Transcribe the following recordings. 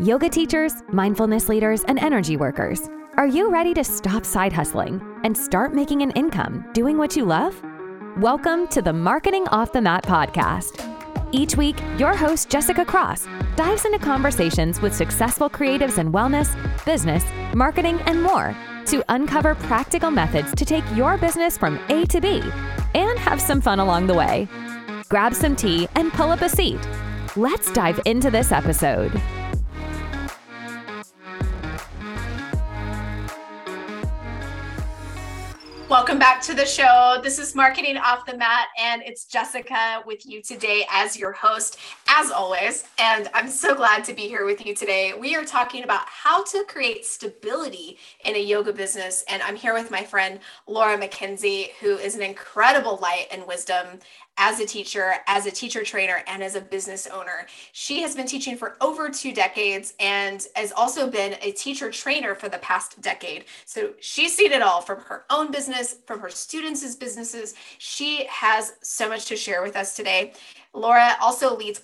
Yoga teachers, mindfulness leaders, and energy workers, are you ready to stop side hustling and start making an income doing what you love? Welcome to the Marketing Off the Mat podcast. Each week, your host, Jessica Cross, dives into conversations with successful creatives in wellness, business, marketing, and more to uncover practical methods to take your business from A to B and have some fun along the way. Grab some tea and pull up a seat. Let's dive into this episode. Welcome back to the show. This is Marketing Off the Mat, and it's Jessica with you today as your host, as always. And I'm so glad to be here with you today. We are talking about how to create stability in a yoga business. And I'm here with my friend, Laura Mackenzie, who is an incredible light and wisdom as a teacher, trainer, and as a business owner. She has been teaching for over 2 decades and has also been a teacher trainer for the past decade. So she's seen it all from her own business, from her students' businesses. She has so much to share with us today. Laura also leads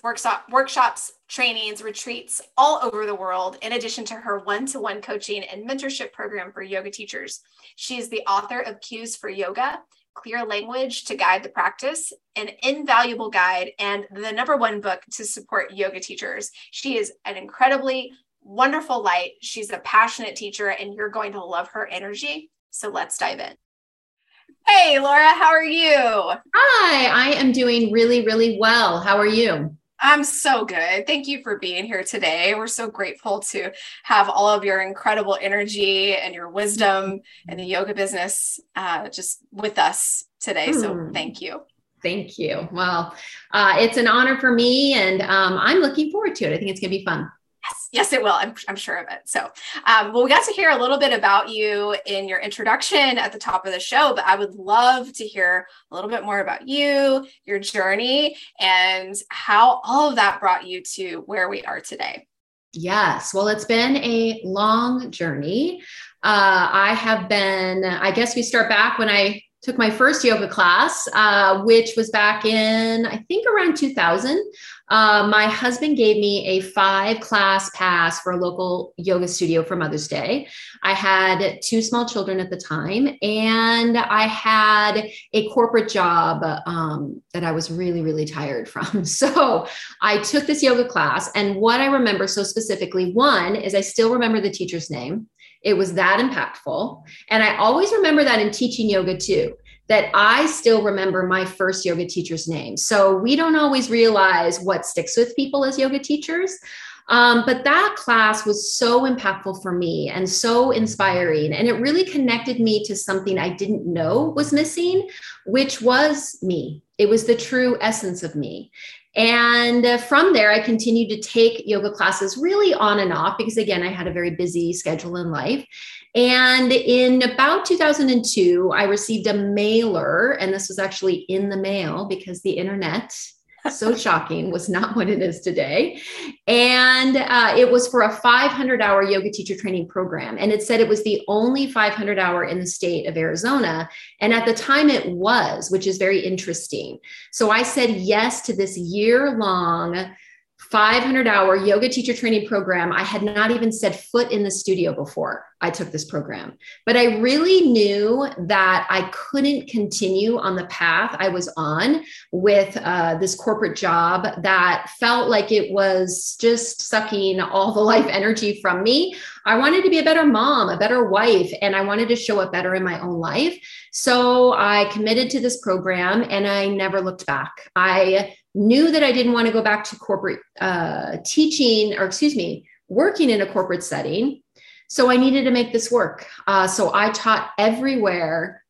workshops, trainings, retreats all over the world, in addition to her one-to-one coaching and mentorship program for yoga teachers. She is the author of Cues for Yoga, Clear Language to Guide the Practice, an invaluable guide, and the #1 book to support yoga teachers. She is an incredibly wonderful light. She's a passionate teacher, and you're going to love her energy. So let's dive in. Hey, Laura, how are you? Hi, I am doing really, really well. How are you? I'm so good. Thank you for being here today. We're so grateful to have all of your incredible energy and your wisdom in the yoga business just with us today. So thank you. Thank you. Well, it's an honor for me, and I'm looking forward to it. I think it's going to be fun. Yes, it will. I'm sure of it. So, well, we got to hear a little bit about you in your introduction at the top of the show, but I would love to hear a little bit more about you, your journey, and how all of that brought you to where we are today. Yes. Well, it's been a long journey. I guess we start back when I took my first yoga class, which was back in, I think around 2000. My husband gave me a 5-class pass for a local yoga studio for Mother's Day. I had 2 small children at the time, and I had a corporate job that I was really, really tired from. So I took this yoga class, and what I remember so specifically, one is I still remember the teacher's name. It was that impactful. And I always remember that in teaching yoga too, that I still remember my first yoga teacher's name. So we don't always realize what sticks with people as yoga teachers. But that class was so impactful for me and so inspiring. And it really connected me to something I didn't know was missing, which was me. It was the true essence of me. And from there, I continued to take yoga classes really on and off because, again, I had a very busy schedule in life. And in about 2002, I received a mailer, and this was actually in the mail because the internet, so shocking, was not what it is today. And it was for a 500-hour yoga teacher training program. And it said it was the only 500-hour in the state of Arizona. And at the time it was, which is very interesting. So I said yes to this year-long 500-hour yoga teacher training program. I had not even set foot in the studio before I took this program, but I really knew that I couldn't continue on the path I was on with this corporate job that felt like it was just sucking all the life energy from me. I wanted to be a better mom, a better wife, and I wanted to show up better in my own life. So I committed to this program, and I never looked back. I knew that I didn't want to go back to corporate working in a corporate setting. So I needed to make this work. So I taught everywhere,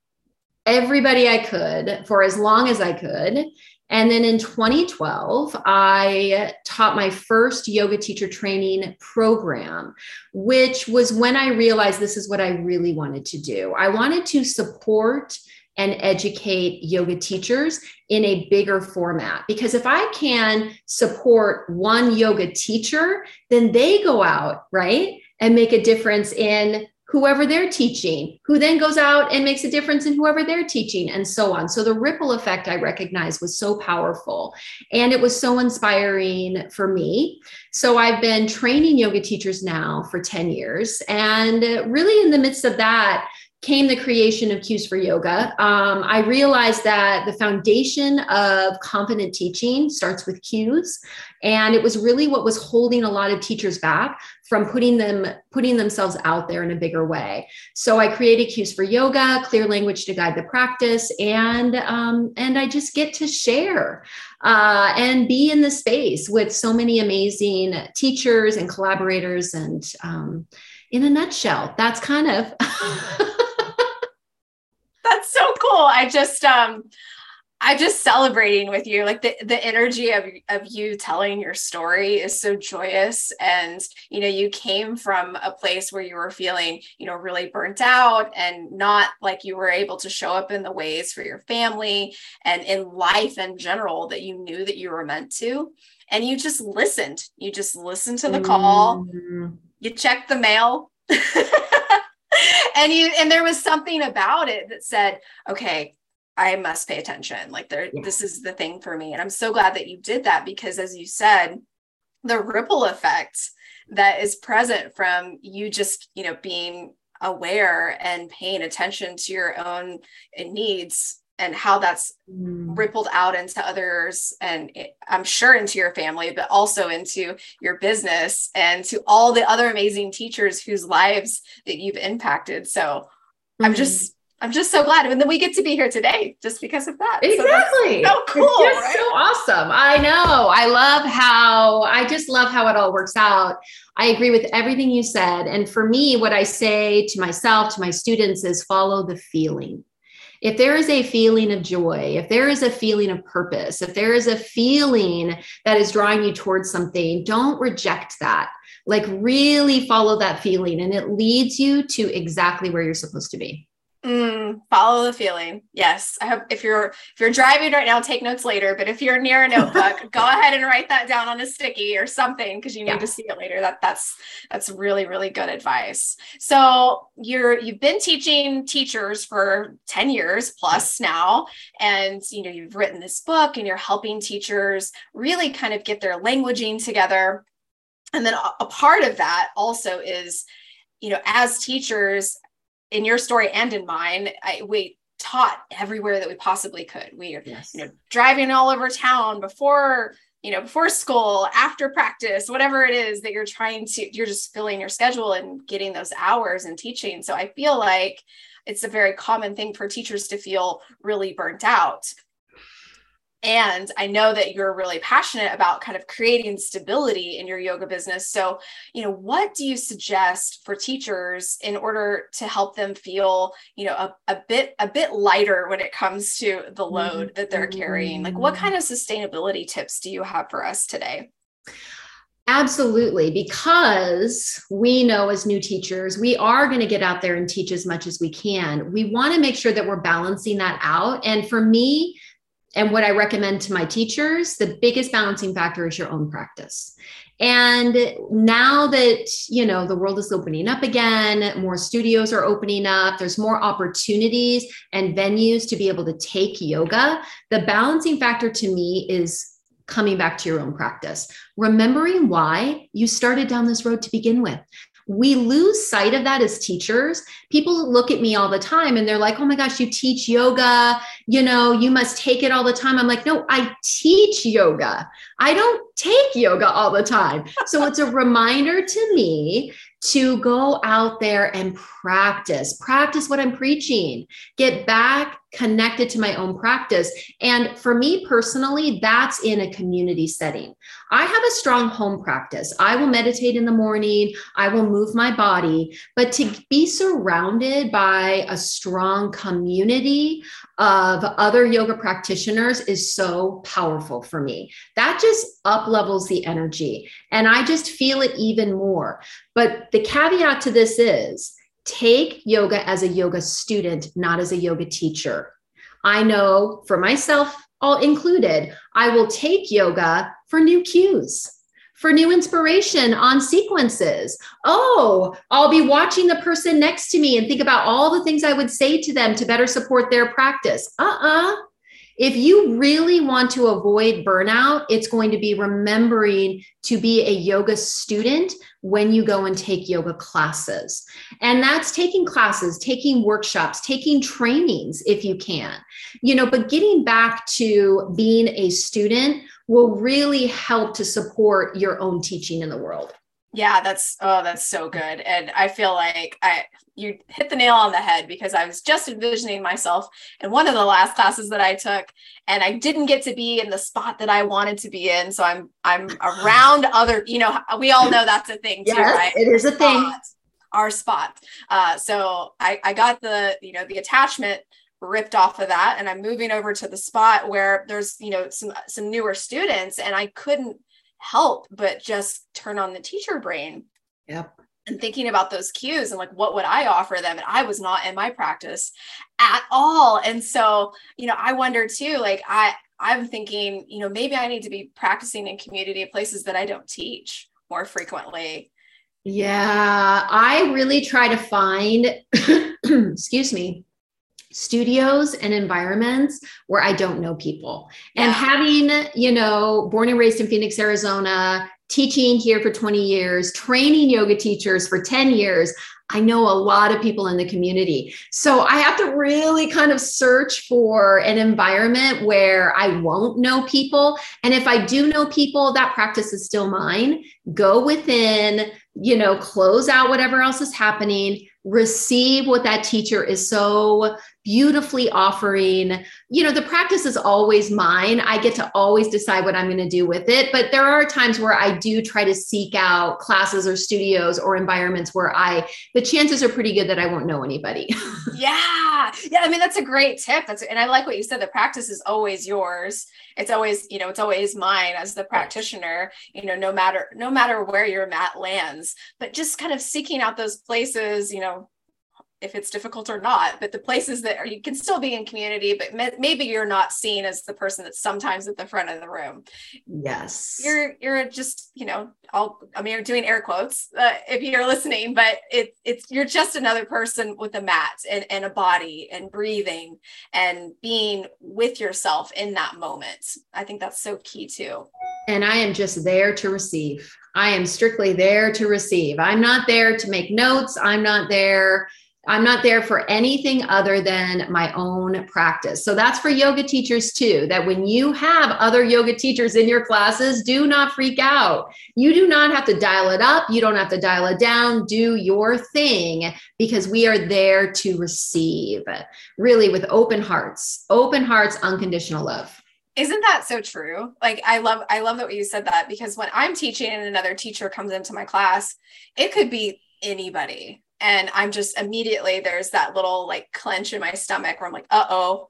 everybody I could for as long as I could. And then in 2012, I taught my first yoga teacher training program, which was when I realized this is what I really wanted to do. I wanted to support and educate yoga teachers in a bigger format. Because if I can support one yoga teacher, then they go out, right, and make a difference in whoever they're teaching, who then goes out and makes a difference in whoever they're teaching, and so on. So the ripple effect I recognized was so powerful, and it was so inspiring for me. So I've been training yoga teachers now for 10 years. And really in the midst of that came the creation of Cues for Yoga. I realized that the foundation of confident teaching starts with cues. And it was really what was holding a lot of teachers back from putting themselves out there in a bigger way. So I created Cues for Yoga, clear language to guide the practice. And I just get to share and be in the space with so many amazing teachers and collaborators. And in a nutshell, that's kind of... That's so cool. I'm just celebrating with you. Like the energy of you telling your story is so joyous. And, you know, you came from a place where you were feeling, you know, really burnt out and not like you were able to show up in the ways for your family and in life in general that you knew that you were meant to. And you just listened. You just listened to the call. You checked the mail. And there was something about it that said, okay, I must pay attention. Like this is the thing for me. And I'm so glad that you did that, because as you said, the ripple effect that is present from you just, you know, being aware and paying attention to your own needs and how that's rippled out into others. And I'm sure into your family, but also into your business and to all the other amazing teachers whose lives that you've impacted. So I'm just so glad. And then we get to be here today just because of that. Exactly. So cool. It's just so awesome. I know. I just love how it all works out. I agree with everything you said. And for me, what I say to myself, to my students is follow the feeling. If there is a feeling of joy, if there is a feeling of purpose, if there is a feeling that is drawing you towards something, don't reject that. Like really follow that feeling, and it leads you to exactly where you're supposed to be. Follow the feeling. Yes. I hope if you're driving right now, take notes later, but if you're near a notebook, go ahead and write that down on a sticky or something, because you need to see it later. That's really, really good advice. So you've been teaching teachers for 10 years plus now, and you know, you've written this book and you're helping teachers really kind of get their languaging together. And then a part of that also is, you know, as teachers, in your story and in mine, we taught everywhere that we possibly could. We are, you know, driving all over town before school, after practice, whatever it is that you're just filling your schedule and getting those hours and teaching. So I feel like it's a very common thing for teachers to feel really burnt out. And I know that you're really passionate about kind of creating stability in your yoga business. So, you know, what do you suggest for teachers in order to help them feel, you know, a bit lighter when it comes to the load that they're carrying? Like, what kind of sustainability tips do you have for us today? Absolutely, because we know as new teachers, we are going to get out there and teach as much as we can. We want to make sure that we're balancing that out. And for me, and what I recommend to my teachers, the biggest balancing factor is your own practice. And now that, you know, the world is opening up again, more studios are opening up, there's more opportunities and venues to be able to take yoga. The balancing factor to me is coming back to your own practice, remembering why you started down this road to begin with. We lose sight of that as teachers. People look at me all the time and they're like, oh my gosh, you teach yoga, you know, you must take it all the time. I'm like, no, I teach yoga. I don't take yoga all the time. So it's a reminder to me to go out there and practice what I'm preaching, get back connected to my own practice. And for me personally, that's in a community setting. I have a strong home practice. I will meditate in the morning. I will move my body, but to be surrounded by a strong community of other yoga practitioners is so powerful for me. That just up levels the energy, and I just feel it even more. But the caveat to this is, take yoga as a yoga student, not as a yoga teacher. I know for myself, all included, I will take yoga for new cues, for new inspiration on sequences. Oh, I'll be watching the person next to me and think about all the things I would say to them to better support their practice. If you really want to avoid burnout, it's going to be remembering to be a yoga student when you go and take yoga classes. And that's taking classes, taking workshops, taking trainings if you can, you know, but getting back to being a student will really help to support your own teaching in the world. Yeah, that's so good. And I feel like you hit the nail on the head, because I was just envisioning myself in one of the last classes that I took, and I didn't get to be in the spot that I wanted to be in. So I'm around other, you know, we all know that's a thing too, yes, right? It is a thing. Our spot. So I got the, you know, the attachment ripped off of that, and I'm moving over to the spot where there's, you know, some newer students, and I couldn't help but just turn on the teacher brain. Yep. And thinking about those cues and like, what would I offer them? And I was not in my practice at all. And so, you know, I wonder too, like I'm thinking, you know, maybe I need to be practicing in community places that I don't teach more frequently. Yeah. I really try to find, excuse me, studios and environments where I don't know people. Yeah. And having, you know, born and raised in Phoenix, Arizona, teaching here for 20 years, training yoga teachers for 10 years, I know a lot of people in the community. So I have to really kind of search for an environment where I won't know people. And if I do know people, that practice is still mine. Go within, you know, close out whatever else is happening, receive what that teacher is so beautifully offering. You know, the practice is always mine. I get to always decide what I'm going to do with it. But there are times where I do try to seek out classes or studios or environments where the chances are pretty good that I won't know anybody. Yeah. Yeah. I mean, that's a great tip. And I like what you said. The practice is always yours. It's always, you know, it's always mine as the practitioner, you know, no matter where your mat lands, but just kind of seeking out those places, you know, if it's difficult or not, but the places that you can still be in community, but maybe you're not seen as the person that's sometimes at the front of the room. Yes. You're just, you know, I mean, you're doing air quotes if you're listening, but you're just another person with a mat and a body and breathing and being with yourself in that moment. I think that's so key too. And I am just there to receive. I am strictly there to receive. I'm not there to make notes. I'm not there for anything other than my own practice. So that's for yoga teachers too, that when you have other yoga teachers in your classes, do not freak out. You do not have to dial it up. You don't have to dial it down. Do your thing, because we are there to receive, really, with open hearts, unconditional love. Isn't that so true? Like, I love that you said that, because when I'm teaching and another teacher comes into my class, it could be anybody. And I'm just immediately, there's that little like clench in my stomach where I'm like, uh-oh,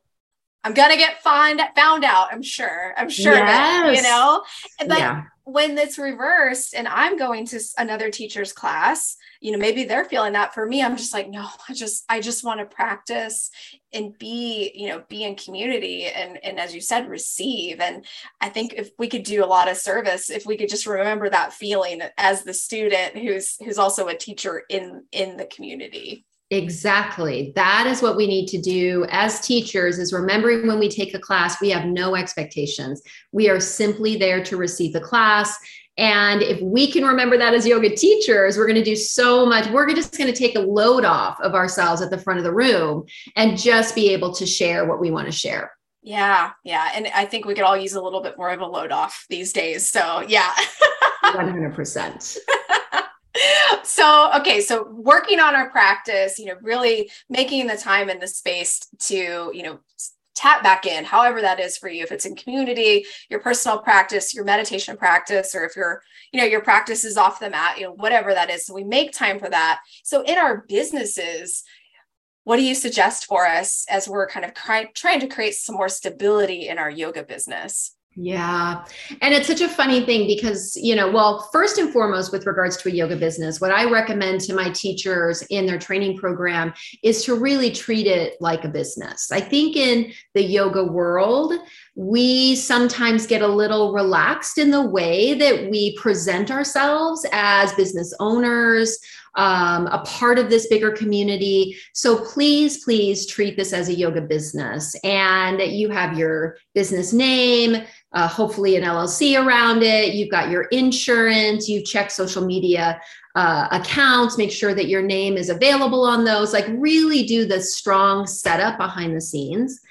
I'm going to get found out. I'm sure, yes. That, you know, but yeah. When it's reversed and I'm going to another teacher's class, you know, maybe they're feeling that. For me, I'm just like, no, I just want to practice and be, you know, be in community. And as you said, receive. And I think if we could do a lot of service, if we could just remember that feeling as the student who's also a teacher in the community. Exactly. That is what we need to do as teachers, is remembering when we take a class, we have no expectations. We are simply there to receive the class. And if we can remember that as yoga teachers, we're going to do so much. We're just going to take a load off of ourselves at the front of the room and just be able to share what we want to share. Yeah. Yeah. And I think we could all use a little bit more of a load off these days. So yeah. 100%. So, okay. So working on our practice, you know, really making the time and the space to, you know, tap back in, however that is for you. If it's in community, your personal practice, your meditation practice, or if you're, you know, your practice is off the mat, you know, whatever that is. So we make time for that. So in our businesses, what do you suggest for us as we're kind of trying to create some more stability in our yoga business? Yeah. And it's such a funny thing because, you know, well, first and foremost, with regards to a yoga business, what I recommend to my teachers in their training program is to really treat it like a business. I think in the yoga world, we sometimes get a little relaxed in the way that we present ourselves as business owners, a part of this bigger community. So please, please treat this as a yoga business, and you have your business name, hopefully an LLC around it. You've got your insurance, you check social media accounts, make sure that your name is available on those, like really do the strong setup behind the scenes.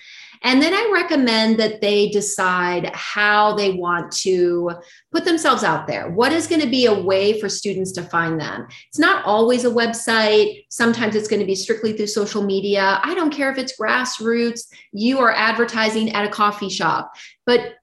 And then I recommend that they decide how they want to put themselves out there. What is going to be a way for students to find them? It's not always a website. Sometimes it's going to be strictly through social media. I don't care if it's grassroots, you are advertising at a coffee shop, but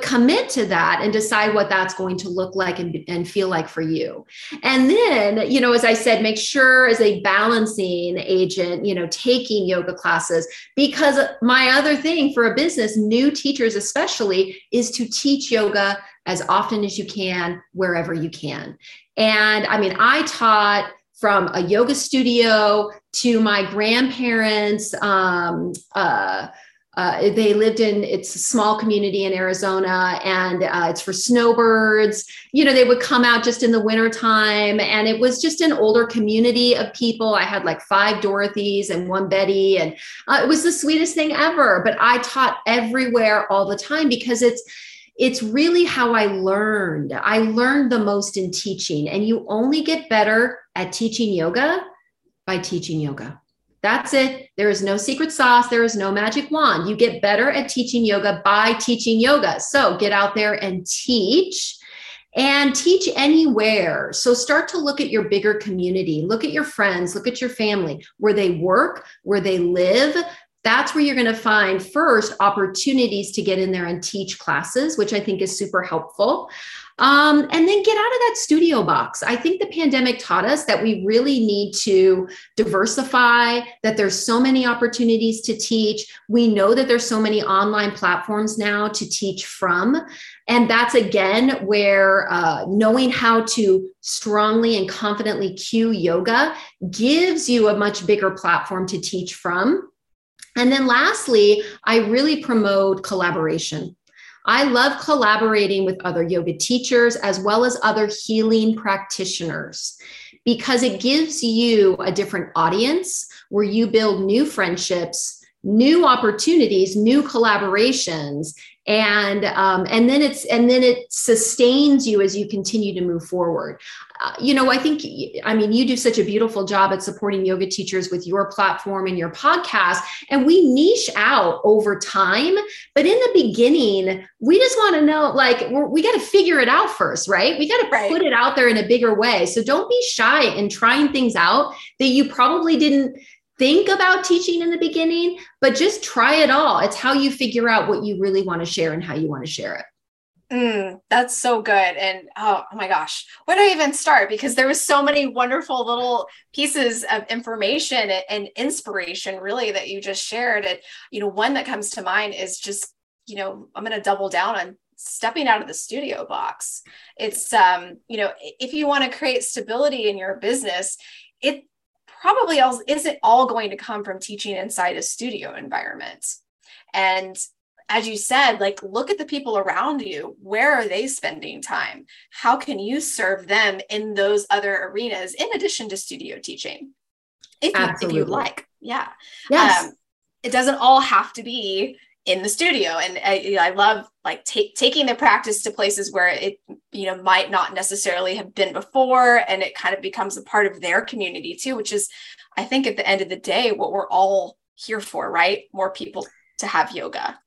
commit to that and decide what that's going to look like and feel like for you. And then, you know, as I said, make sure as a balancing agent, you know, taking yoga classes, because my other thing for a business, new teachers especially, is to teach yoga as often as you can, wherever you can. And I mean, I taught from a yoga studio to my grandparents, they lived in, it's a small community in Arizona, and it's for snowbirds. You know, they would come out just in the wintertime, and it was just an older community of people. I had like 5 Dorothys and 1 Betty, and it was the sweetest thing ever. But I taught everywhere all the time because it's really how I learned. I learned the most in teaching, and you only get better at teaching yoga by teaching yoga. That's it. There is no secret sauce. There is no magic wand. You get better at teaching yoga by teaching yoga. So get out there and teach. And teach anywhere. So start to look at your bigger community. Look at your friends. Look at your family. Where they work, where they live. That's where you're going to find first opportunities to get in there and teach classes, which I think is super helpful. And then get out of that studio box. I think the pandemic taught us that we really need to diversify, that there's so many opportunities to teach. We know that there's so many online platforms now to teach from. And that's again where knowing how to strongly and confidently cue yoga gives you a much bigger platform to teach from. And then lastly, I really promote collaboration. I love collaborating with other yoga teachers as well as other healing practitioners, because it gives you a different audience where you build new friendships, new opportunities, new collaborations, and then it sustains you as you continue to move forward. I think you do such a beautiful job at supporting yoga teachers with your platform and your podcast, and we niche out over time. But in the beginning, we just want to know, like, we got to figure it out first, right? We got to put it out there in a bigger way. So don't be shy in trying things out that you probably didn't think about teaching in the beginning, but just try it all. It's how you figure out what you really want to share and how you want to share it. That's so good. And oh my gosh, where did I even start? Because there was so many wonderful little pieces of information and inspiration really that you just shared. And, you know, one that comes to mind is just, you know, I'm going to double down on stepping out of the studio box. It's, you know, if you want to create stability in your business, it probably isn't all going to come from teaching inside a studio environment. And as you said, like, look at the people around you. Where are they spending time? How can you serve them in those other arenas in addition to studio teaching? If you like. Yeah. Yes. It doesn't all have to be in the studio. And I love, like, taking the practice to places where it, you know, might not necessarily have been before. And it kind of becomes a part of their community too, which is, I think, at the end of the day, what we're all here for, right? More people to have yoga.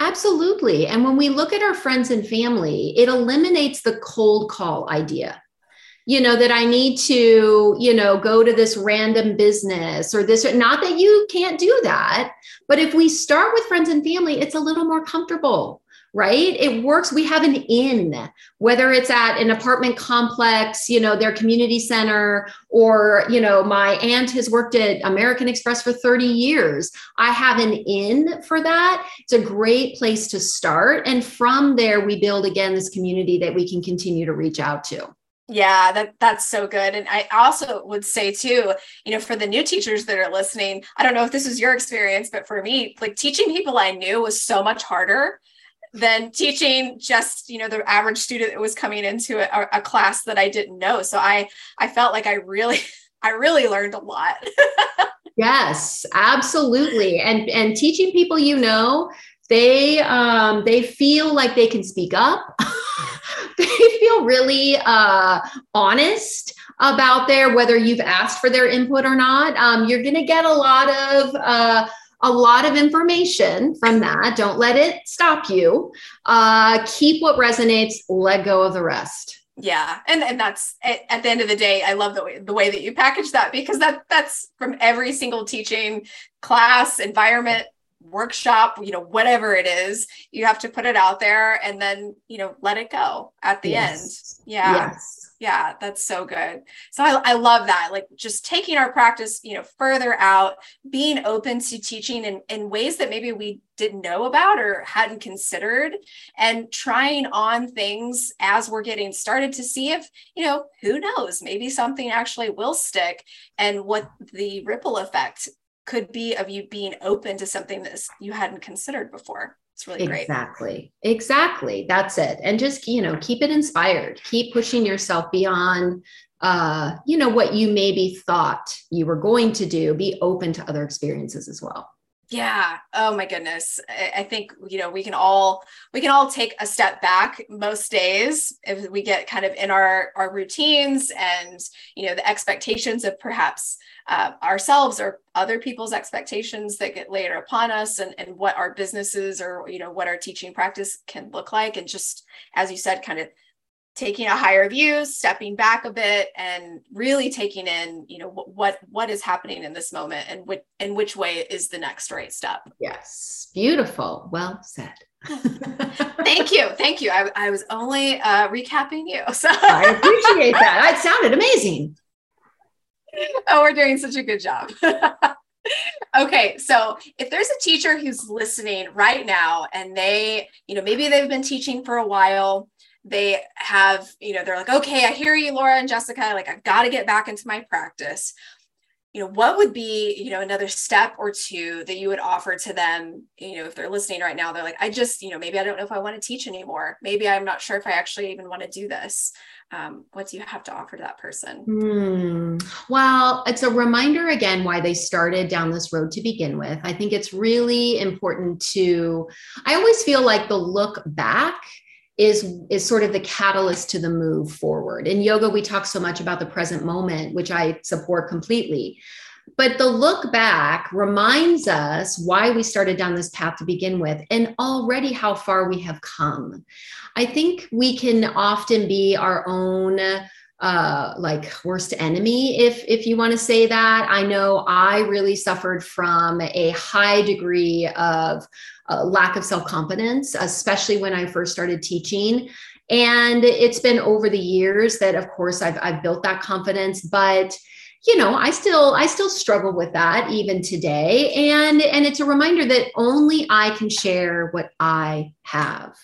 Absolutely. And when we look at our friends and family, it eliminates the cold call idea. You know, that I need to, you know, go to this random business or this, not that you can't do that, but if we start with friends and family, it's a little more comfortable, right? It works. We have an in, whether it's at an apartment complex, you know, their community center, or, you know, my aunt has worked at American Express for 30 years. I have an in for that. It's a great place to start. And from there, we build again, this community that we can continue to reach out to. Yeah, that's so good. And I also would say too, you know, for the new teachers that are listening, I don't know if this is your experience, but for me, like, teaching people I knew was so much harder than teaching just, you know, the average student that was coming into a class that I didn't know. So I felt like I really learned a lot. Yes, absolutely. And teaching people, you know, they feel like they can speak up. They feel really honest about whether you've asked for their input or not. You're going to get a lot of information from that. Don't let it stop you. Keep what resonates, let go of the rest. Yeah. And that's at the end of the day, I love the way that you package that, because that's from every single teaching class, environment, workshop, you know, whatever it is, you have to put it out there and then, you know, let it go at the end. Yeah. Yes. Yeah. That's so good. So I love that. Like just taking our practice, you know, further out, being open to teaching in ways that maybe we didn't know about or hadn't considered, and trying on things as we're getting started to see if, you know, who knows, maybe something actually will stick, and what the ripple effect could be of you being open to something that you hadn't considered before. It's really great. Exactly. That's it. And just, you know, keep it inspired, keep pushing yourself beyond, you know, what you maybe thought you were going to do. Be open to other experiences as well. Yeah. Oh my goodness. I think, you know, we can all take a step back most days if we get kind of in our routines and, you know, the expectations of perhaps ourselves or other people's expectations that get laid upon us, and what our businesses or, you know, what our teaching practice can look like. And just, as you said, kind of taking a higher view, stepping back a bit, and really taking in, you know, what is happening in this moment, and which way is the next right step. Yes. Beautiful. Well said. Thank you. I was only recapping you. So I appreciate that. It sounded amazing. Oh, we're doing such a good job. Okay. So if there's a teacher who's listening right now, and they, you know, maybe they've been teaching for a while, they have, you know, they're like, okay, I hear you, Laura and Jessica, like, I've got to get back into my practice. You know, what would be, you know, another step or two that you would offer to them? You know, if they're listening right now, they're like, I just, you know, maybe I don't know if I want to teach anymore. Maybe I'm not sure if I actually even want to do this. What do you have to offer to that person? Well, it's a reminder again why they started down this road to begin with. I think it's really important I always feel like the look back is sort of the catalyst to the move forward. In yoga, we talk so much about the present moment, which I support completely. But the look back reminds us why we started down this path to begin with, and already how far we have come. I think we can often be our own like worst enemy, if you want to say that. I know I really suffered from a high degree of lack of self-confidence, especially when I first started teaching. And it's been over the years that, of course, I've built that confidence, but you know, I still struggle with that even today. And it's a reminder that only I can share what I have.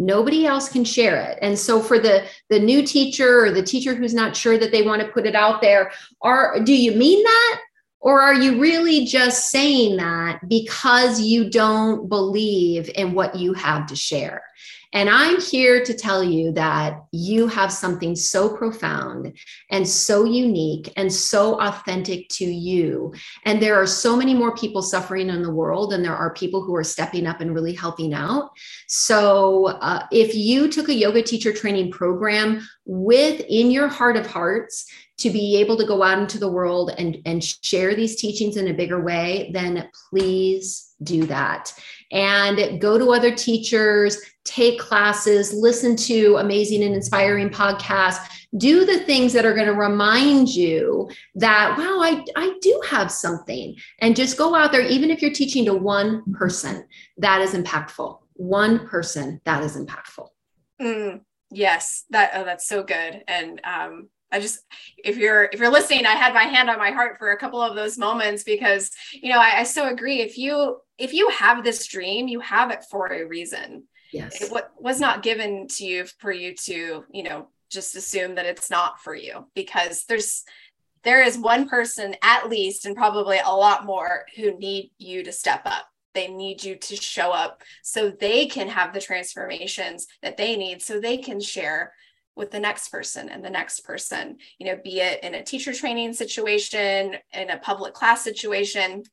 Nobody else can share it. And so for the new teacher, or the teacher who's not sure that they want to put it out there, do you mean that? Or are you really just saying that because you don't believe in what you have to share? And I'm here to tell you that you have something so profound and so unique and so authentic to you. And there are so many more people suffering in the world than there are people who are stepping up and really helping out. So if you took a yoga teacher training program within your heart of hearts to be able to go out into the world and share these teachings in a bigger way, then please do that. And go to other teachers, take classes, listen to amazing and inspiring podcasts, do the things that are going to remind you that, wow, I do have something. And just go out there, even if you're teaching to one person, that is impactful. One person, that is impactful. Yes, that's so good. And I just, if you're listening, I had my hand on my heart for a couple of those moments, because, you know, I so agree. If you have this dream, you have it for a reason. Yes. It was not given to you for you to, you know, just assume that it's not for you, because there is one person at least, and probably a lot more, who need you to step up. They need you to show up so they can have the transformations that they need, so they can share with the next person and the next person, you know, be it in a teacher training situation, in a public class situation.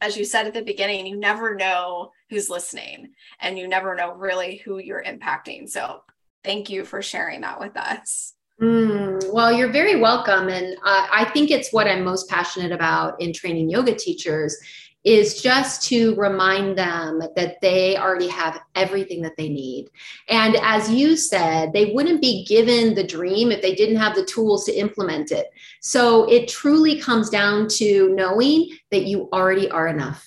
As you said at the beginning, you never know who's listening, and you never know really who you're impacting. So thank you for sharing that with us. Well, you're very welcome. And I think it's what I'm most passionate about in training yoga teachers, is just to remind them that they already have everything that they need. And as you said, they wouldn't be given the dream if they didn't have the tools to implement it. So it truly comes down to knowing that you already are enough.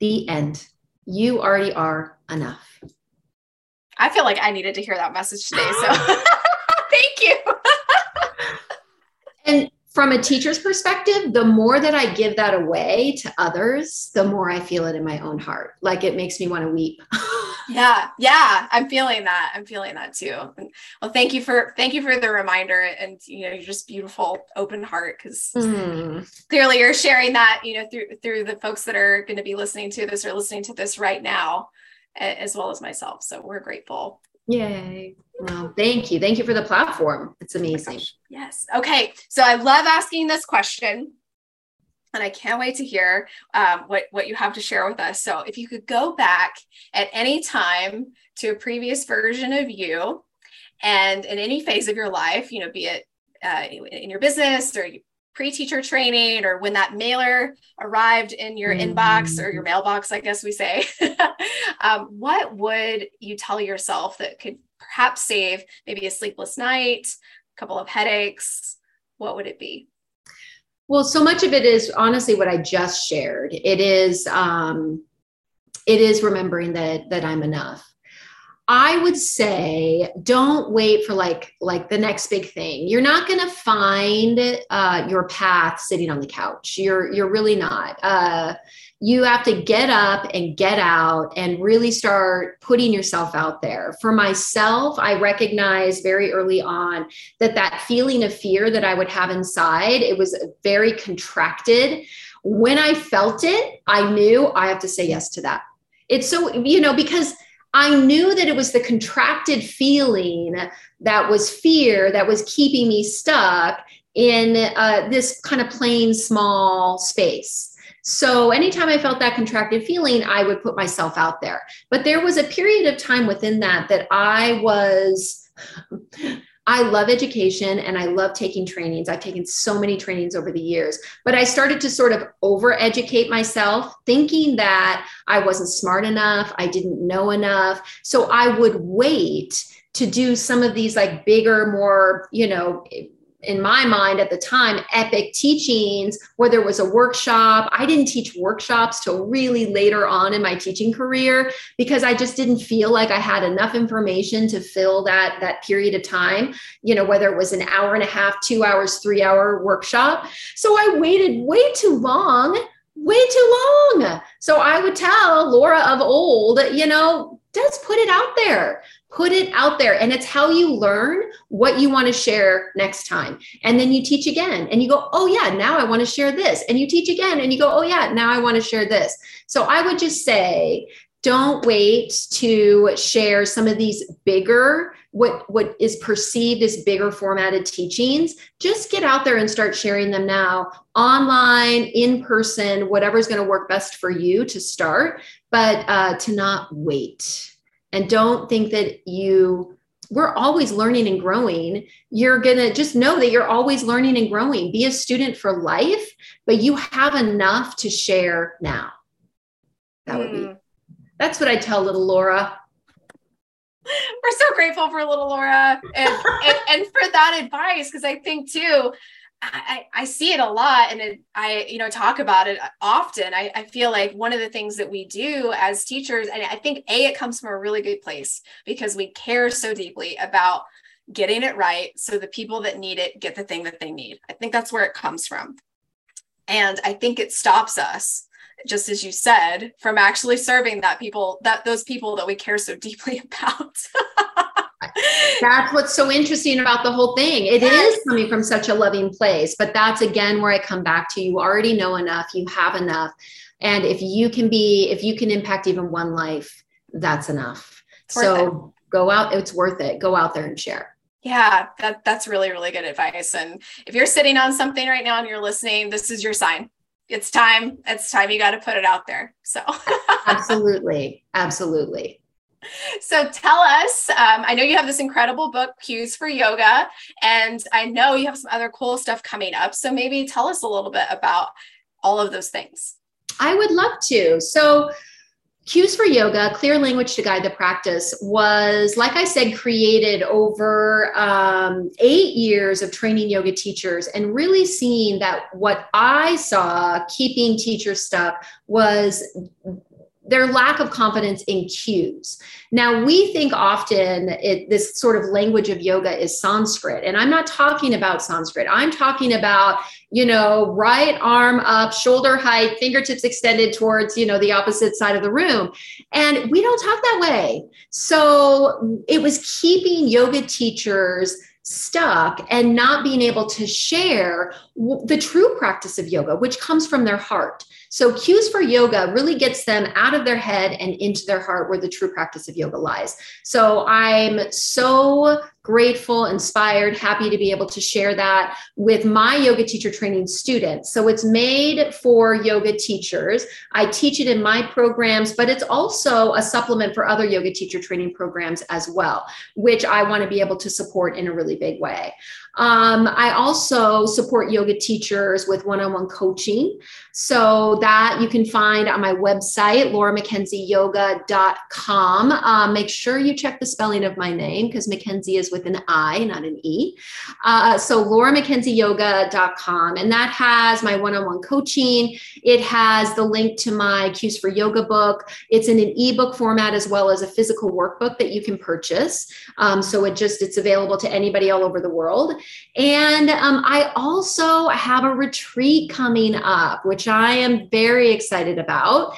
The end. You already are enough. I feel like I needed to hear that message today. So thank you. And from a teacher's perspective, the more that I give that away to others, the more I feel it in my own heart. Like, it makes me want to weep. Yeah. I'm feeling that. I'm feeling that too. And, well, thank you for the reminder, and, you know, you're just beautiful, open heart, because clearly you're sharing that, you know, through the folks that are going to be listening to this or listening to this right now, as well as myself. So we're grateful. Yay. Well, thank you. Thank you for the platform. It's amazing. Oh, yes. Okay. So I love asking this question, and I can't wait to hear what you have to share with us. So if you could go back at any time to a previous version of you, and in any phase of your life, you know, be it in your business or pre-teacher training, or when that mailer arrived in your inbox, or your mailbox, I guess we say, what would you tell yourself that could perhaps save maybe a sleepless night, a couple of headaches? What would it be? Well, so much of it is honestly what I just shared. It is remembering that I'm enough. I would say, don't wait for like the next big thing. You're not going to find your path sitting on the couch. You're really not. You have to get up and get out and really start putting yourself out there. For myself, I recognized very early on that feeling of fear that I would have inside, it was very contracted. When I felt it, I knew I have to say yes to that. It's so, you know, because I knew that it was the contracted feeling that was fear that was keeping me stuck in this kind of plain, small space. So anytime I felt that contracted feeling, I would put myself out there. But there was a period of time within that I love education, and I love taking trainings. I've taken so many trainings over the years, but I started to sort of over-educate myself, thinking that I wasn't smart enough. I didn't know enough. So I would wait to do some of these like bigger, more, you know, in my mind at the time, epic teachings, where there was a workshop. I didn't teach workshops till really later on in my teaching career, because I just didn't feel like I had enough information to fill that period of time, you know, whether it was an hour and a half, 2 hours, 3 hour workshop. So I waited way too long. So I would tell Laura of old, you know, just put it out there. Put it out there. And it's how you learn what you want to share next time. And then you teach again and you go, oh yeah, now I want to share this. And you teach again and you go, oh yeah, now I want to share this. So I would just say, don't wait to share some of these bigger, what is perceived as bigger formatted teachings. Just get out there and start sharing them now, online, in person, whatever's going to work best for you to start, but to not wait. And don't think that we're always learning and growing. You're going to just know that you're always learning and growing. Be a student for life, but you have enough to share now. That's what I tell little Laura. We're so grateful for little Laura and for that advice, because I think too, I see it a lot, and I talk about it often. I feel like one of the things that we do as teachers, and I think it comes from a really good place, because we care so deeply about getting it right, so the people that need it get the thing that they need. I think that's where it comes from. And I think it stops us, just as you said, from actually serving those people that we care so deeply about. That's what's so interesting about the whole thing. It is coming from such a loving place, but that's again where I come back to. You already know enough, you have enough. And if you can impact even one life, that's enough. So go out, it's worth it. Go out there and share. Yeah, that's really, really good advice. And if you're sitting on something right now and you're listening, this is your sign. It's time. It's time. You got to put it out there. So absolutely. Absolutely. So tell us, I know you have this incredible book, Cues for Yoga, and I know you have some other cool stuff coming up. So maybe tell us a little bit about all of those things. I would love to. So Cues for Yoga, Clear Language to Guide the Practice, was, like I said, created over 8 years of training yoga teachers and really seeing that what I saw keeping teachers stuck was their lack of confidence in cues. Now, we think often this sort of language of yoga is Sanskrit, and I'm not talking about Sanskrit. I'm talking about, right arm up, shoulder height, fingertips extended towards, the opposite side of the room. And we don't talk that way. So it was keeping yoga teachers stuck and not being able to share the true practice of yoga, which comes from their heart. So Cues for Yoga really gets them out of their head and into their heart, where the true practice of yoga lies. So I'm so grateful, inspired, happy to be able to share that with my yoga teacher training students. So it's made for yoga teachers. I teach it in my programs, but it's also a supplement for other yoga teacher training programs as well, which I want to be able to support in a really big way. I also support yoga teachers with one-on-one coaching. So that you can find on my website, lauramackenzieyoga.com. Make sure you check the spelling of my name, because Mackenzie is with an I, not an E. So lauramackenzieyoga.com. And that has my one-on-one coaching. It has the link to my Cues for Yoga book. It's in an ebook format as well as a physical workbook that you can purchase. So it's available to anybody all over the world. And I also have a retreat coming up, which I am very excited about.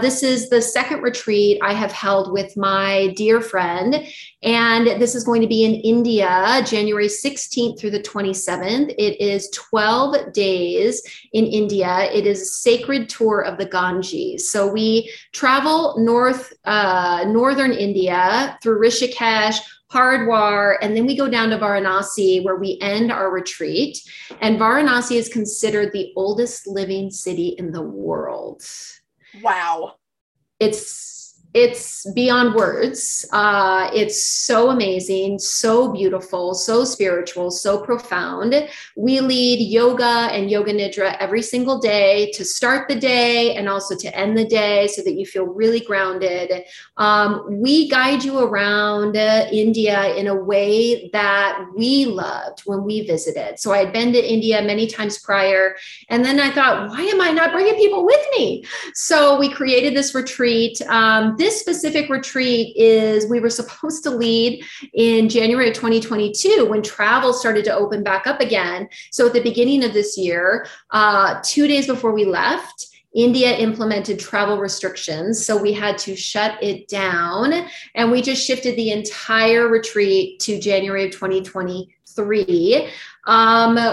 This is the second retreat I have held with my dear friend. And this is going to be in India, January 16th through the 27th. It is 12 days in India. It is a sacred tour of the Ganges. So we travel northern India through Rishikesh, Hardwar, and then we go down to Varanasi, where we end our retreat. And Varanasi is considered the oldest living city in the world. Wow. It's beyond words. It's so amazing, so beautiful, so spiritual, so profound. We lead yoga and yoga nidra every single day to start the day and also to end the day, so that you feel really grounded. We guide you around India in a way that we loved when we visited. So I had been to India many times prior, and then I thought, why am I not bringing people with me? So we created this retreat. This specific retreat we were supposed to lead in January of 2022, when travel started to open back up again. So at the beginning of this year, 2 days before we left, India implemented travel restrictions. So we had to shut it down, and we just shifted the entire retreat to January of 2023.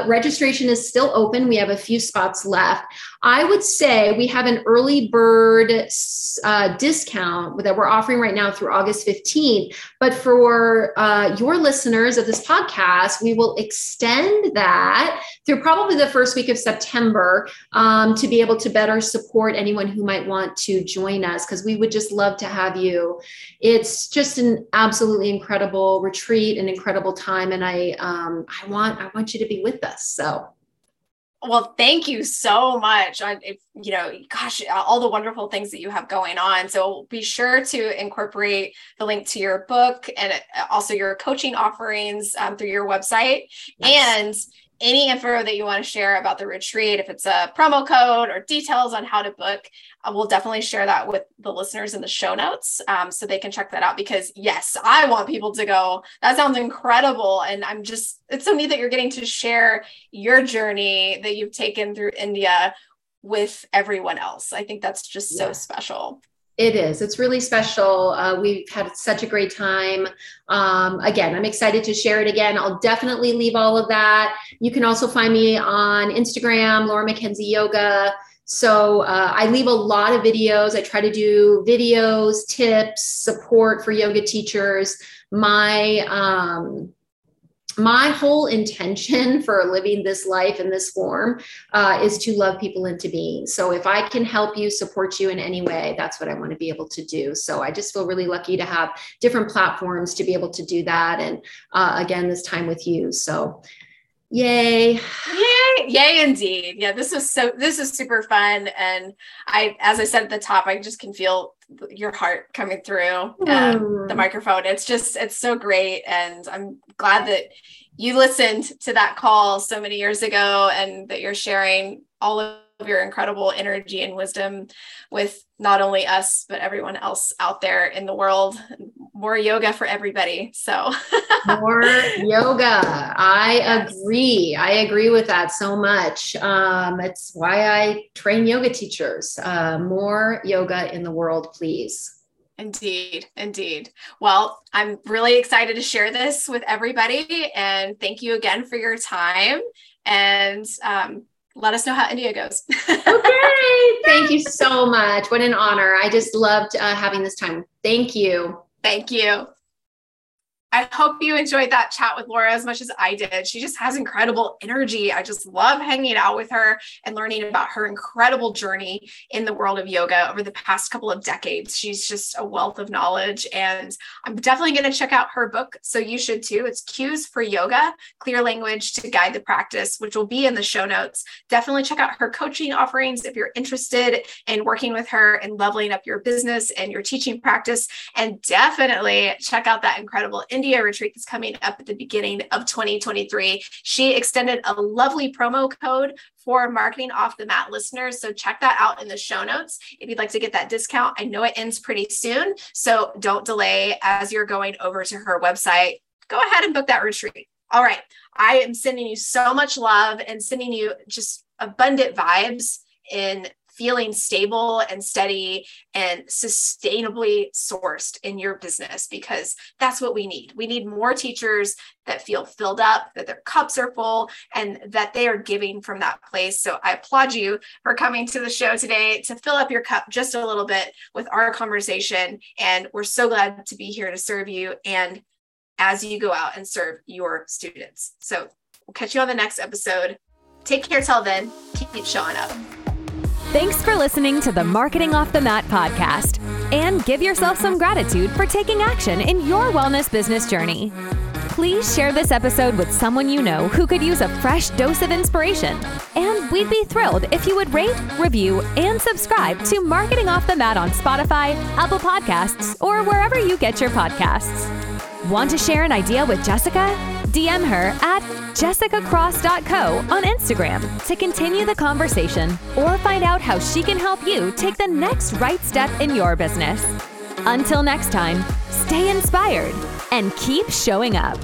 Registration is still open. We have a few spots left. I would say we have an early bird discount that we're offering right now through August 15th. But for your listeners of this podcast, we will extend that through probably the first week of September to be able to better support anyone who might want to join us, because we would just love to have you. It's just an absolutely incredible retreat, an incredible time. And I want you to be with us. So. Well, thank you so much. All the wonderful things that you have going on. So be sure to incorporate the link to your book and also your coaching offerings through your website. Yes. And any info that you want to share about the retreat, if it's a promo code or details on how to book, we'll definitely share that with the listeners in the show notes so they can check that out, because yes, I want people to go. That sounds incredible. And it's so neat that you're getting to share your journey that you've taken through India with everyone else. I think that's just so special. It is. It's really special. We've had such a great time. Again, I'm excited to share it again. I'll definitely leave all of that. You can also find me on Instagram, Laura Mackenzie Yoga. So I leave a lot of videos. I try to do videos, tips, support for yoga teachers. My whole intention for living this life in this form is to love people into being. So if I can help you, support you in any way, that's what I want to be able to do. So I just feel really lucky to have different platforms to be able to do that. And again, this time with you. So yay. Yay. Yay, indeed. Yeah, this is super fun. And I, as I said at the top, I just can feel your heart coming through the microphone. It's so great. And I'm glad that you listened to that call so many years ago and that you're sharing all of your incredible energy and wisdom with not only us, but everyone else out there in the world. More yoga for everybody. So more yoga. I agree. I agree with that so much. It's why I train yoga teachers. More yoga in the world, please. Indeed. Indeed. Well, I'm really excited to share this with everybody. And thank you again for your time. And let us know how India goes. Okay. Thank you so much. What an honor. I just loved having this time. Thank you. Thank you. I hope you enjoyed that chat with Laura as much as I did. She just has incredible energy. I just love hanging out with her and learning about her incredible journey in the world of yoga over the past couple of decades. She's just a wealth of knowledge, and I'm definitely going to check out her book. So you should too. It's Cues for Yoga, Clear Language to Guide the Practice, which will be in the show notes. Definitely check out her coaching offerings if you're interested in working with her and leveling up your business and your teaching practice. And definitely check out that incredible India retreat that's coming up at the beginning of 2023. She extended a lovely promo code for Marketing Off the Mat listeners. So check that out in the show notes if you'd like to get that discount. I know it ends pretty soon, so don't delay. As you're going over to her website, go ahead and book that retreat. All right. I am sending you so much love and sending you just abundant vibes in feeling stable and steady and sustainably sourced in your business, because that's what we need. We need more teachers that feel filled up, that their cups are full, and that they are giving from that place. So I applaud you for coming to the show today to fill up your cup just a little bit with our conversation. And we're so glad to be here to serve you and as you go out and serve your students. So we'll catch you on the next episode. Take care till then. Keep showing up. Thanks for listening to the Marketing Off the Mat podcast, and give yourself some gratitude for taking action in your wellness business journey. Please share this episode with someone you know who could use a fresh dose of inspiration. And we'd be thrilled if you would rate, review, and subscribe to Marketing Off the Mat on Spotify, Apple Podcasts, or wherever you get your podcasts. Want to share an idea with Jessica? DM her at jessicacross.co on Instagram to continue the conversation or find out how she can help you take the next right step in your business. Until next time, stay inspired and keep showing up.